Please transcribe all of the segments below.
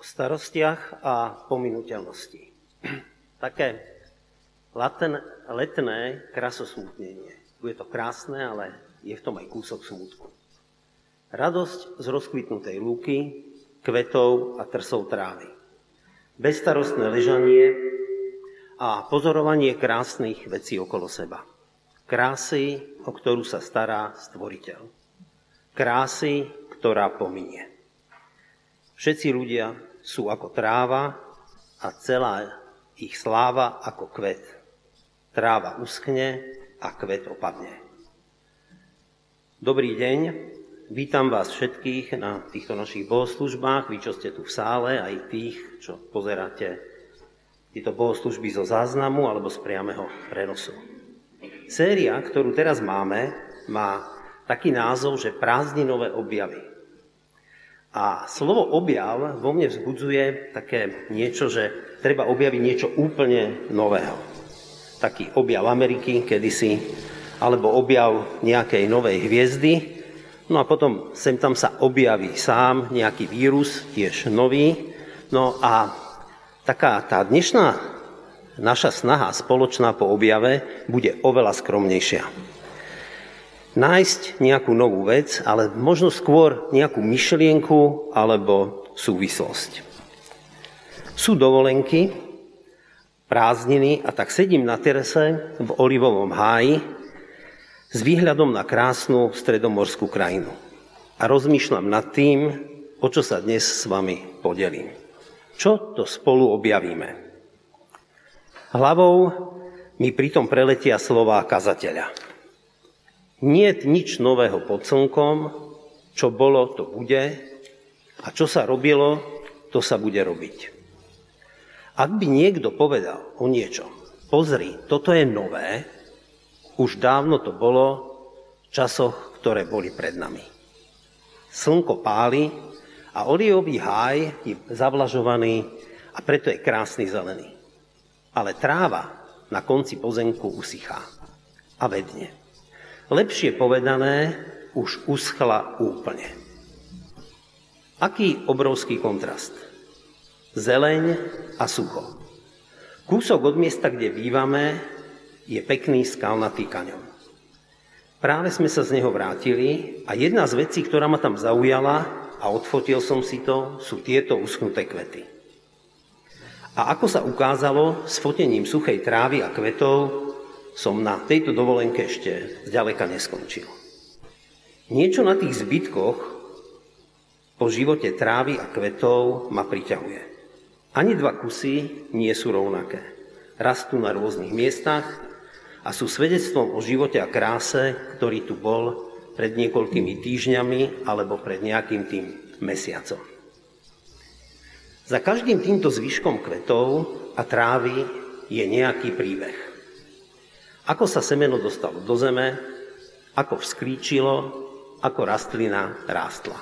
o starostiach a pominuteľnosti. Také letné krasosmutnenie. Bude to krásne, ale je v tom aj kúsok smutku. Radosť z rozkvitnutej lúky, kvetov a trsov trávy. Bezstarostné ležanie a pozorovanie krásnych vecí okolo seba. Krásy, o ktorú sa stará Stvoriteľ. Krásy, ktorá pominie. Všetci ľudia sú ako tráva a celá ich sláva ako kvet. Tráva uschne a kvet opadne. Dobrý deň, vítam vás všetkých na týchto našich bohoslužbách, vy, čo ste tu v sále, aj tých, čo pozeráte tieto bohoslužby zo záznamu alebo z priameho prenosu. Séria, ktorú teraz máme, má taký názov, že prázdninové objavy. A slovo objav vo mne vzbudzuje také niečo, že treba objaviť niečo úplne nového. Taký objav Ameriky kedysi, alebo objav nejakej novej hviezdy. No a potom sem tam sa objaví sám nejaký vírus, tiež nový. No a taká tá dnešná naša snaha spoločná po objave bude oveľa skromnejšia. Nájsť nejakú novú vec, ale možno skôr nejakú myšlienku alebo súvislosť. Sú dovolenky, prázdniny a tak sedím na terase v olivovom háji s výhľadom na krásnu stredomorskú krajinu a rozmýšľam nad tým, o čo sa dnes s vami podelím. Čo to spolu objavíme? Hlavou mi pritom preletia slová kazateľa. Niet nič nového pod slnkom, čo bolo, to bude a čo sa robilo, to sa bude robiť. Ak by niekto povedal o niečom, pozri, toto je nové, už dávno to bolo v časoch, ktoré boli pred nami. Slnko páli a olivový háj je zavlažovaný a preto je krásny zelený. Ale tráva na konci pozemku usychá a vedne. Lepšie povedané, už uschla úplne. Aký obrovský kontrast. Zeleň a sucho. Kúsok od miesta, kde bývame, je pekný skalnatý kaňon. Práve sme sa z neho vrátili a jedna z vecí, ktorá ma tam zaujala a odfotil som si to, sú tieto uschnuté kvety. A ako sa ukázalo, s fotením suchej trávy a kvetov som na tejto dovolenke ešte zďaleka neskončil. Niečo na tých zbytkoch po živote trávy a kvetov ma priťahuje. Ani dva kusy nie sú rovnaké. Rastú na rôznych miestach a sú svedectvom o živote a kráse, ktorý tu bol pred niekoľkými týždňami alebo pred nejakým tým mesiacom. Za každým týmto zvyškom kvetov a trávy je nejaký príbeh. Ako sa semeno dostalo do zeme, ako vzkríčilo, ako rastlina rástla.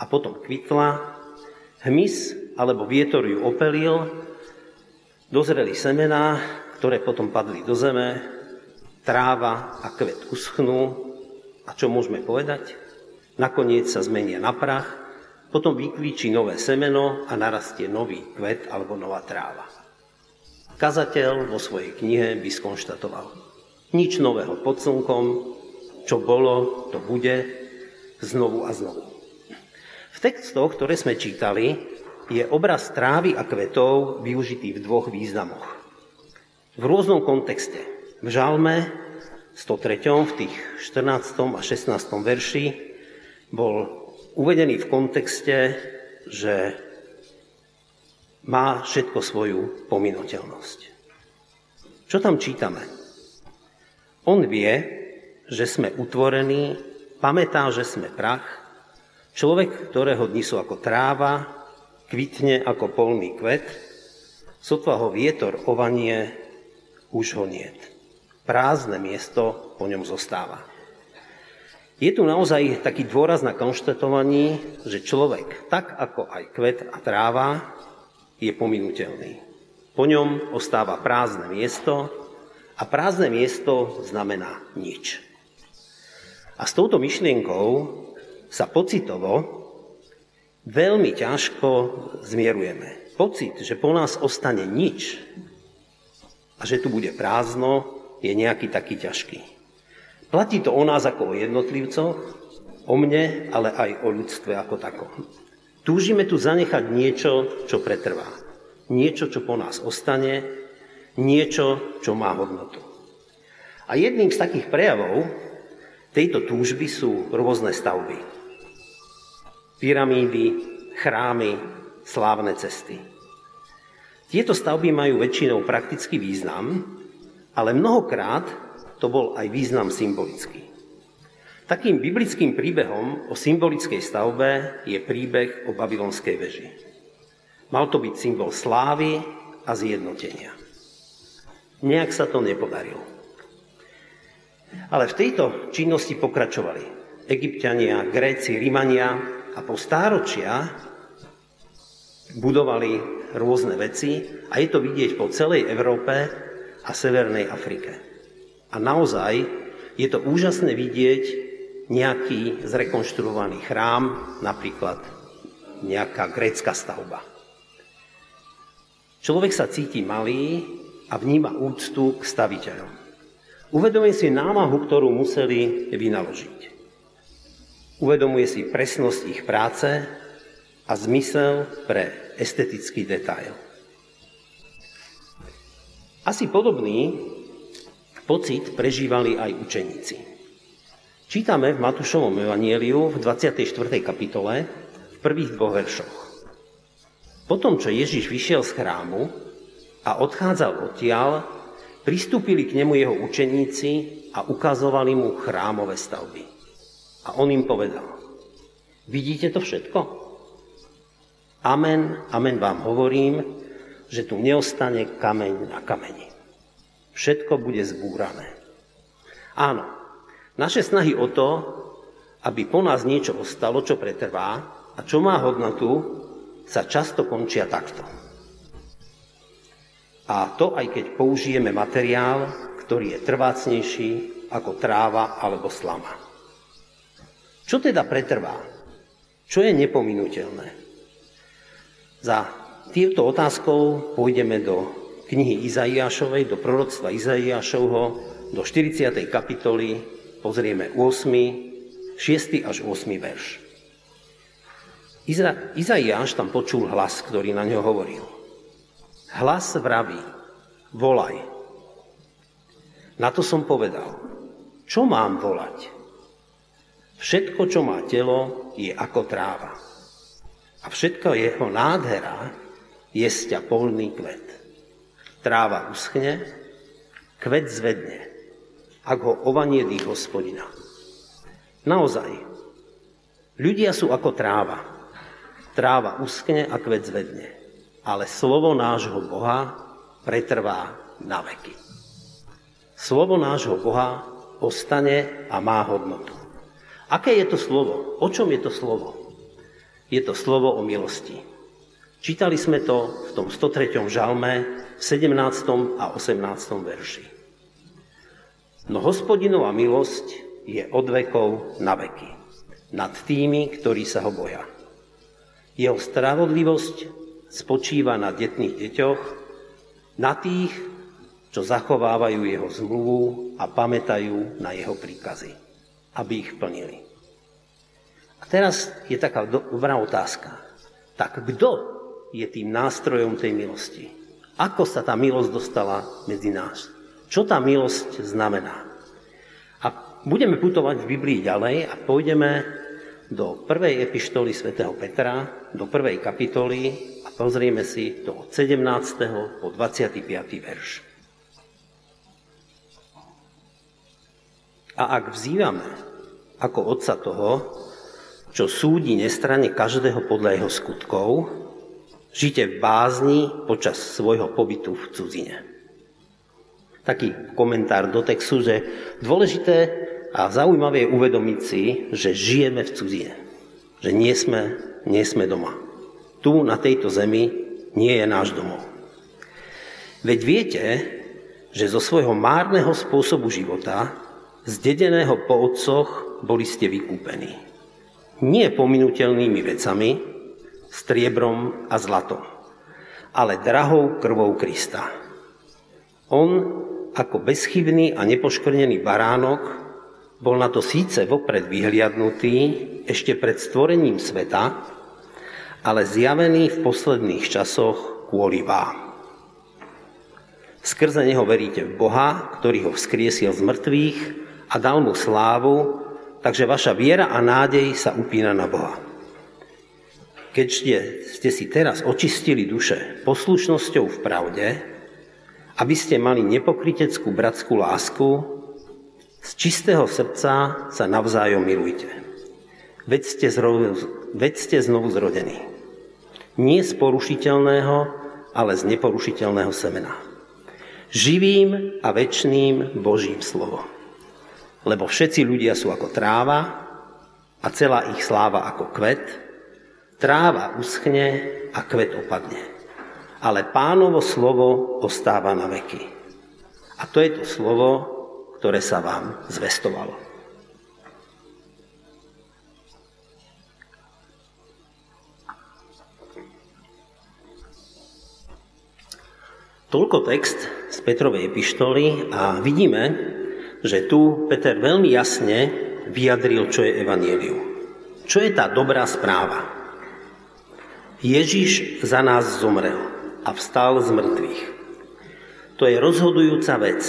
A potom kvitla, hmyz alebo vietor ju opelil, dozreli semená, ktoré potom padli do zeme, tráva a kvet uschnú a čo môžeme povedať? Nakoniec sa zmenia na prach, potom vykvíči nové semeno a narastie nový kvet alebo nová tráva. Kazateľ vo svojej knihe by skonštatoval: nič nového pod slnkom, čo bolo, to bude, znovu a znovu. V textoch, ktoré sme čítali, je obraz trávy a kvetov využitý v dvoch významoch. V rôznom kontexte. V Žalme 103. v tých 14. a 16. verši bol uvedený v kontexte, že má všetko svoju pominuteľnosť. Čo tam čítame? On vie, že sme utvorení, pamätá, že sme prach, človek, ktorého dni sú ako tráva, kvitne ako polný kvet, sotva ho vietor ovanie, už ho niet. Prázdne miesto po ňom zostáva. Je tu naozaj taký dôraz na konštatovaní, že človek, tak ako aj kvet a tráva, je pominuteľný. Po ňom ostáva prázdne miesto a prázdne miesto znamená nič. A s touto myšlienkou sa pocitovo veľmi ťažko zmierujeme. Pocit, že po nás ostane nič a že tu bude prázdno, je nejaký taký ťažký. Platí to o nás ako o jednotlivcoch, o mne, ale aj o ľudstve ako takom. Túžime tu zanechať niečo, čo pretrvá. Niečo, čo po nás ostane, niečo, čo má hodnotu. A jedným z takých prejavov tejto túžby sú rôzne stavby. Pyramídy, chrámy, slávne cesty. Tieto stavby majú väčšinou praktický význam, ale mnohokrát to bol aj význam symbolický. Takým biblickým príbehom o symbolickej stavbe je príbeh o babylonskej veži. Mal to byť symbol slávy a zjednotenia. Nejak sa to nepodarilo. Ale v tejto činnosti pokračovali Egypťania, Gréci, Rimania a po stáročia budovali rôzne veci a je to vidieť po celej Európe a Severnej Afrike. A naozaj je to úžasné vidieť nejaký zrekonštruovaný chrám, napríklad nejaká grécka stavba. Človek sa cíti malý a vníma úctu k staviteľom. Uvedomuje si námahu, ktorú museli vynaložiť. Uvedomuje si presnosť ich práce a zmysel pre estetický detail. Asi podobný pocit prežívali aj učeníci. Čítame v Matúšovom evanjeliu v 24. kapitole v prvých dvoch veršoch. Potom, čo Ježiš vyšiel z chrámu a odchádzal odtiaľ, pristúpili k nemu jeho učeníci a ukazovali mu chrámové stavby. A on im povedal, vidíte to všetko? Amen, amen vám hovorím, že tu neostane kameň na kameni. Všetko bude zbúrané. Áno, naše snahy o to, aby po nás niečo ostalo, čo pretrvá a čo má hodnotu, sa často končia takto. A to aj keď použijeme materiál, ktorý je trvácnejší ako tráva alebo slama. Čo teda pretrvá? Čo je nepominuteľné? Za týmto otázkou pôjdeme do knihy Izaiášovej, do proroctva Izaiášovho, do 40. kapitoly, pozrieme 6. až 8. verš. Izaiáš tam počul hlas, ktorý na ňo hovoril. Hlas vraví, volaj. Na to som povedal, čo mám volať? Všetko, čo má telo, je ako tráva. A všetko jeho nádhera jestia polný kvet. Tráva uschne, kvet zvedne, ak ho ovaniedí Hospodina. Naozaj, ľudia sú ako tráva. Tráva uschne a kvet zvedne, ale slovo nášho Boha pretrvá na veky. Slovo nášho Boha ostane a má hodnotu. Aké je to slovo? O čom je to slovo? Je to slovo o milosti. Čítali sme to v tom 103. žalme, v 17. a 18. verši. No Hospodinova milosť je od vekov na veky, nad tými, ktorí sa ho boja. Jeho spravodlivosť spočíva na detných deťoch, na tých, čo zachovávajú jeho zmluvu a pamätajú na jeho príkazy, aby ich plnili. A teraz je taká dobrá otázka. Tak kto je tým nástrojom tej milosti? Ako sa tá milosť dostala medzi nás? Čo tá milosť znamená? A budeme putovať v Biblii ďalej a pôjdeme do prvej epištoly svätého Petra, do prvej kapitoly a pozrieme si to od 17. po 25. verš. A ak vzývame ako otca toho, čo súdi nestranne každého podľa jeho skutkov, žite v bázni počas svojho pobytu v cudzine. Taký komentár do textu, že dôležité a zaujímavé je uvedomiť si, že žijeme v cudzine, že nie sme doma. Tu, na tejto zemi, nie je náš domov. Veď viete, že zo svojho márneho spôsobu života, zdedeného po otcoch, boli ste vykúpení. Nie pominuteľnými vecami, striebrom a zlatom, ale drahou krvou Krista. On, ako bezchybný a nepoškvrnený baránok, bol na to síce vopred vyhliadnutý ešte pred stvorením sveta, ale zjavený v posledných časoch kvôli vám. Skrze neho veríte v Boha, ktorý ho vzkriesil z mŕtvych a dal mu slávu, takže vaša viera a nádej sa upína na Boha. Keď ste si teraz očistili duše poslušnosťou v pravde, aby ste mali nepokryteckú bratskú lásku, z čistého srdca sa navzájom milujte. Veď ste znovu zrodení. Nie z porušiteľného, ale z neporušiteľného semena. Živým a večným Božím slovom. Lebo všetci ľudia sú ako tráva a celá ich sláva ako kvet. Tráva uschne a kvet opadne. Ale Pánovo slovo ostáva na veky. A to je to slovo, ktoré sa vám zvestovalo. Toľko text z Petrovej epištoly a vidíme, že tu Peter veľmi jasne vyjadril, čo je evanjelium. Čo je tá dobrá správa? Ježiš za nás zomrel a vstal z mŕtvych. To je rozhodujúca vec,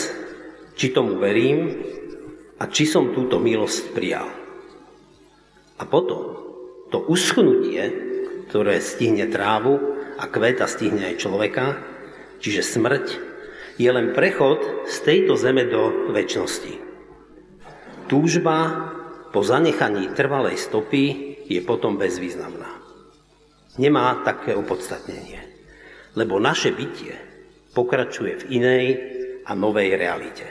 či tomu verím a či som túto milosť prijal. A potom to uschnutie, ktoré stihne trávu a kveta stihne aj človeka, čiže smrť, je len prechod z tejto zeme do večnosti. Túžba po zanechaní trvalej stopy je potom bezvýznamná. Nemá také opodstatnenie, lebo naše bytie pokračuje v inej a novej realite.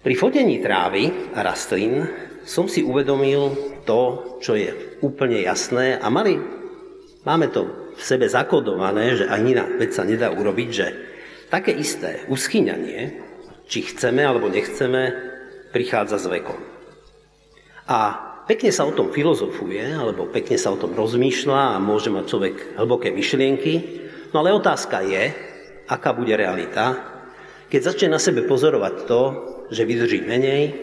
Pri fotení trávy a rastlín som si uvedomil to, čo je úplne jasné a máme to v sebe zakodované, že ani iná vec sa nedá urobiť, že také isté uschýňanie, či chceme alebo nechceme, prichádza s vekom. A pekne sa o tom filozofuje, alebo pekne sa o tom rozmýšľa a môže mať človek hlboké myšlienky, no ale otázka je, aká bude realita, keď začne na sebe pozorovať to, že vydrží menej,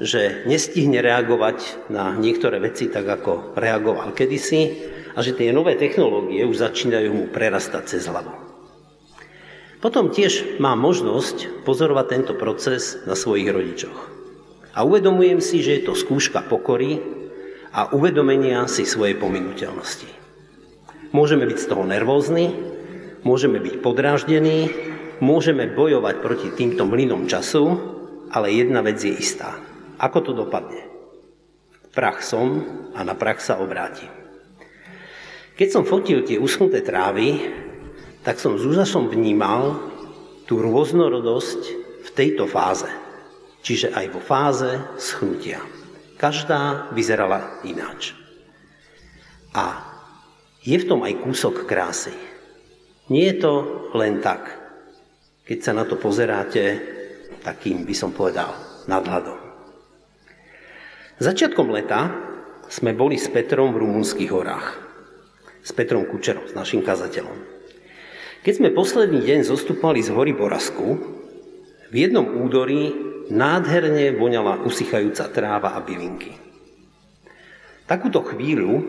že nestihne reagovať na niektoré veci tak, ako reagoval kedysi, a že tie nové technológie už začínajú mu prerastať cez hlavu. Potom tiež mám možnosť pozorovať tento proces na svojich rodičoch. A uvedomujem si, že je to skúška pokory a uvedomenia si svojej pominuteľnosti. Môžeme byť z toho nervózni, môžeme byť podráždení, môžeme bojovať proti týmto mlynom času, ale jedna vec je istá. Ako to dopadne? Prach som a na prach sa obrátim. Keď som fotil tie uschnuté trávy, tak som s úžasom vnímal tú rôznorodosť v tejto fáze, čiže aj vo fáze schnutia. Každá vyzerala ináč. A je v tom aj kúsok krásy. Nie je to len tak, keď sa na to pozeráte takým, by som povedal, nadhľadom. Začiatkom leta sme boli s Petrom v Rumunských horách. S Petrom Kučerom, s našim kazateľom. Keď sme posledný deň zostúpali z hory Borasku, v jednom údorí nádherne voňala usychajúca tráva a bylinky. Takúto chvíľu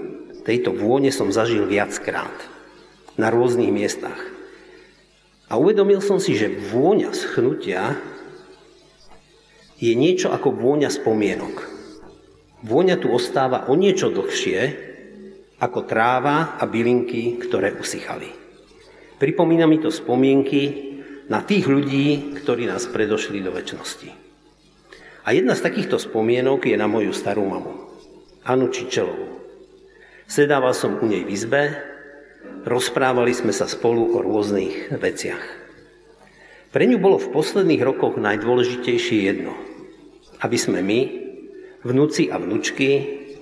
tejto vône som zažil viackrát, na rôznych miestach. A uvedomil som si, že vôňa schnutia je niečo ako vôňa spomienok. Vôňa tu ostáva o niečo dlhšie, ako tráva a bylinky, ktoré usychali. Pripomína mi to spomienky na tých ľudí, ktorí nás predošli do večnosti. A jedna z takýchto spomienok je na moju starú mamu, Anu Čičelovú. Sedával som u nej v izbe, rozprávali sme sa spolu o rôznych veciach. Pre ňu bolo v posledných rokoch najdôležitejšie jedno, aby sme my, vnúci a vnúčky,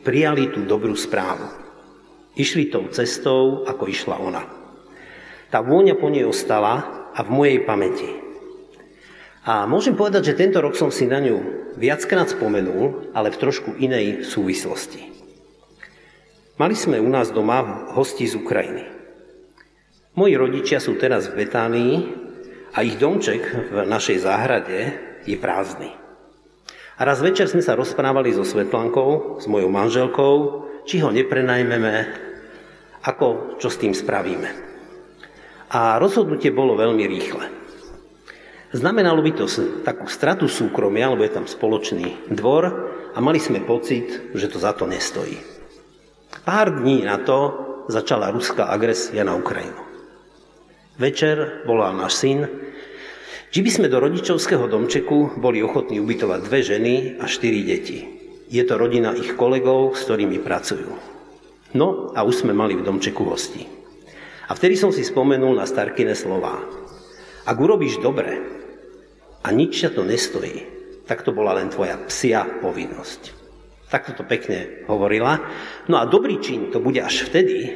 prijali tú dobrú správu. Išli tou cestou, ako išla ona. Tá vôňa po nej ostala a v mojej pamäti. A môžem povedať, že tento rok som si na ňu viackrát spomenul, ale v trošku inej súvislosti. Mali sme u nás doma hostí z Ukrajiny. Moji rodičia sú teraz v Betánii a ich domček v našej záhrade je prázdny. A raz večer sme sa rozprávali so Svetlánkou, s mojou manželkou, či ho neprenajmeme, ako čo s tým spravíme. A rozhodnutie bolo veľmi rýchle. Znamenalo by to takú stratu súkromia, lebo je tam spoločný dvor a mali sme pocit, že to za to nestojí. Pár dní na to začala ruská agresia na Ukrajinu. Večer volal náš syn, či by sme do rodičovského domčeku boli ochotní ubytovať 2 ženy a 4 deti. Je to rodina ich kolegov, s ktorými pracujú. No a už sme mali v domčeku hosti. A vtedy som si spomenul na starkine slová. Ak urobíš dobre a nič ťa to nestojí, tak to bola len tvoja psia povinnosť. Takto to pekne hovorila. No a dobrý čin to bude až vtedy,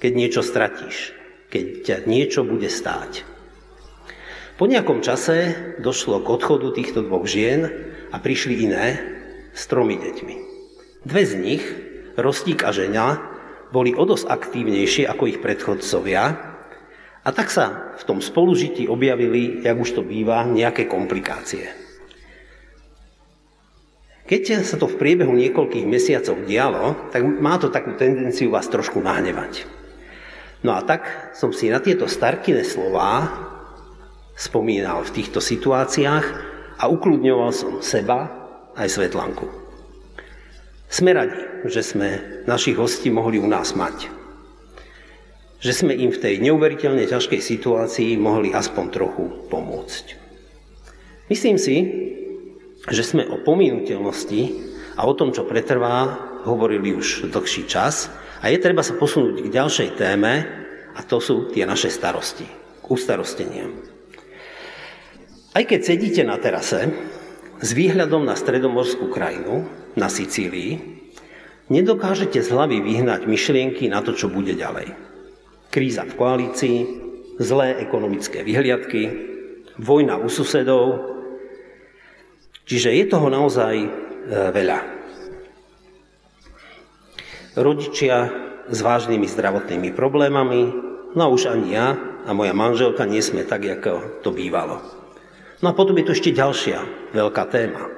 keď niečo stratíš, keď ťa niečo bude stáť. Po nejakom čase došlo k odchodu týchto 2 žien a prišli iné s 3 deťmi. 2 z nich, Rostik a Žeňa, boli o dosť aktívnejšie ako ich predchodcovia a tak sa v tom spolužití objavili, jak už to býva, nejaké komplikácie. Keď sa to v priebehu niekoľkých mesiacov dialo, tak má to takú tendenciu vás trošku nahnevať. No a tak som si na tieto starkine slová spomínal v týchto situáciách a ukludňoval som seba aj Svetlánku. Sme radi, že sme našich hostí mohli u nás mať. Že sme im v tej neuveriteľne ťažkej situácii mohli aspoň trochu pomôcť. Myslím si, že sme o pominuteľnosti a o tom, čo pretrvá, hovorili už dlhší čas a je treba sa posunúť k ďalšej téme a to sú tie naše starosti, k ustarosteniam. Aj keď sedíte na terase s výhľadom na stredomorskú krajinu, na Sicílii, nedokážete z hlavy vyhnať myšlienky na to, čo bude ďalej. Kríza v koalícii, zlé ekonomické vyhliadky, vojna u susedov. Čiže je toho naozaj veľa. Rodičia s vážnymi zdravotnými problémami, no už ani ja a moja manželka nie sme tak, ako to bývalo. No a potom je tu ešte ďalšia veľká téma.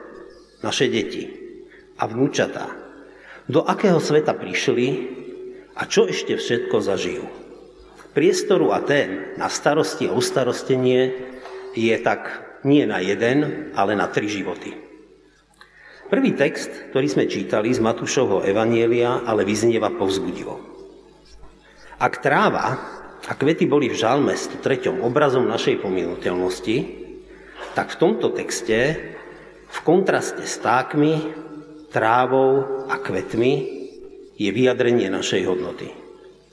Naše deti a vnúčatá. Do akého sveta prišli a čo ešte všetko zažijú. Priestoru a tém na starosti a ustarostenie je tak nie na 1, ale na 3 životy. Prvý text, ktorý sme čítali z Matúšovho Evanielia, ale vyznieva povzbudivo. Ak tráva a kvety boli v Žalme 103. obrazom našej pominuteľnosti, tak v tomto texte, v kontraste s tákmi, trávou a kvetmi, je vyjadrenie našej hodnoty.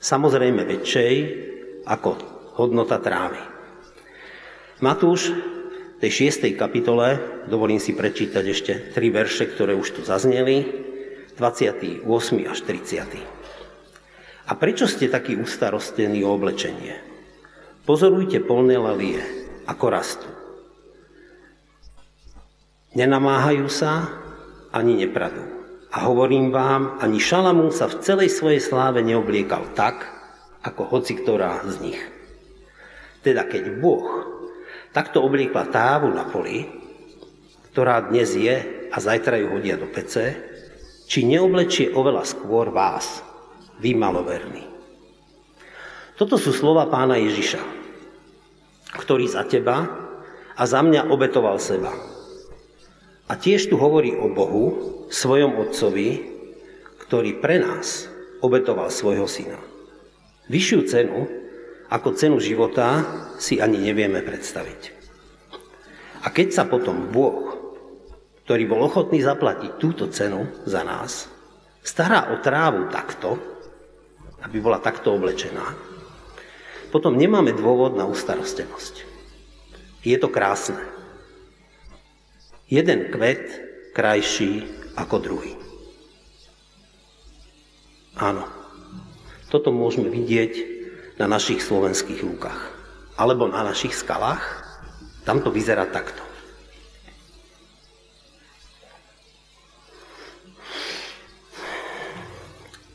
Samozrejme väčšej ako hodnota trávy. Matúš v tej 6. kapitole, dovolím si prečítať ešte 3 verše, ktoré už tu zazneli, 28. až 30. A prečo ste takí ustarostení o oblečenie? Pozorujte polné lalie, ako rastú. Nenamáhajú sa, ani nepradú. A hovorím vám, ani Šalamún sa v celej svojej sláve neobliekal tak, ako hociktorá z nich. Teda keď Boh takto obliekla trávu na poli, ktorá dnes je a zajtra ju hodia do pece, či neoblečie oveľa skôr vás, vy maloverní. Toto sú slova pána Ježiša, ktorý za teba a za mňa obetoval seba. A tiež tu hovorí o Bohu, svojom Otcovi, ktorý pre nás obetoval svojho Syna. Vyššiu cenu, ako cenu života, si ani nevieme predstaviť. A keď sa potom Boh, ktorý bol ochotný zaplatiť túto cenu za nás, stará o trávu takto, aby bola takto oblečená, potom nemáme dôvod na ustarostenosť. Je to krásne. Jeden kvet krajší ako druhý. Áno, toto môžeme vidieť na našich slovenských lúkach. Alebo na našich skalách. Tam to vyzerá takto.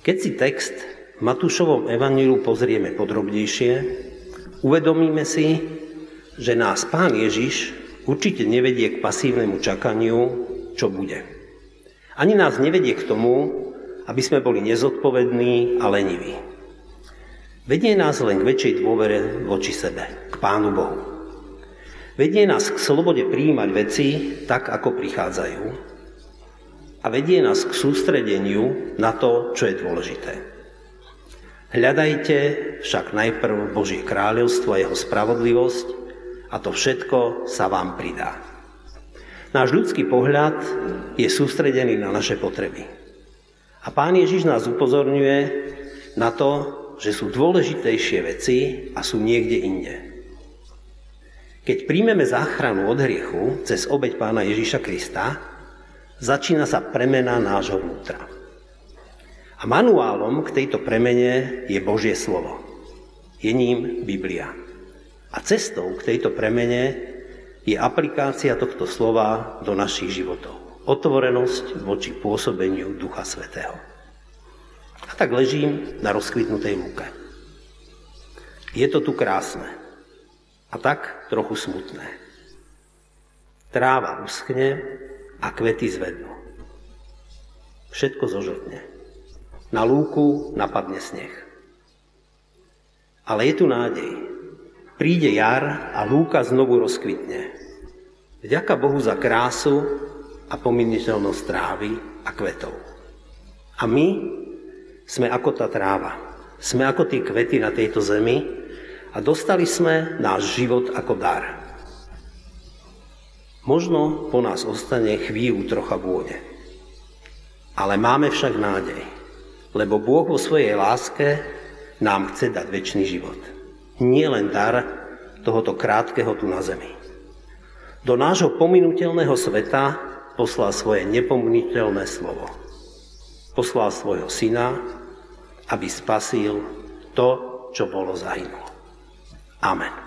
Keď si text v Matúšovom evanjeliu pozrieme podrobnejšie, uvedomíme si, že nás Pán Ježiš určite nevedie k pasívnemu čakaniu, čo bude. Ani nás nevedie k tomu, aby sme boli nezodpovední a leniví. Vedie nás len k väčšej dôvere voči sebe, k Pánu Bohu. Vedie nás k slobode prijímať veci tak, ako prichádzajú. A vedie nás k sústredeniu na to, čo je dôležité. Hľadajte však najprv Božie kráľovstvo a jeho spravodlivosť a to všetko sa vám pridá. Náš ľudský pohľad je sústredený na naše potreby. A Pán Ježiš nás upozorňuje na to, že sú dôležitejšie veci a sú niekde inde. Keď príjmeme záchranu od hriechu cez obeť Pána Ježiša Krista, začína sa premena nášho vnútra. A manuálom k tejto premene je Božie slovo. Je ním Biblia. A cestou k tejto premene je aplikácia tohto slova do našich životov. Otvorenosť voči pôsobeniu Ducha Svätého. A tak ležím na rozkvitnutej lúke. Je to tu krásne a tak trochu smutné. Tráva uschne a kvety zvednú. Všetko zožltne. Na lúku napadne sneh. Ale je tu nádej. Príde jar a lúka znovu rozkvitne. Vďaka Bohu za krásu a pominuteľnosť trávy a kvetov. A my sme ako tá tráva, sme ako tie kvety na tejto zemi a dostali sme náš život ako dar. Možno po nás ostane chvíľu trocha vône. Ale máme však nádej, lebo Boh vo svojej láske nám chce dať večný život. Nie len dar tohoto krátkeho tu na zemi. Do nášho pominuteľného sveta poslal svoje nepominuteľné slovo. Poslal svojho syna, aby spasil to, čo bolo zahynulo. Amen.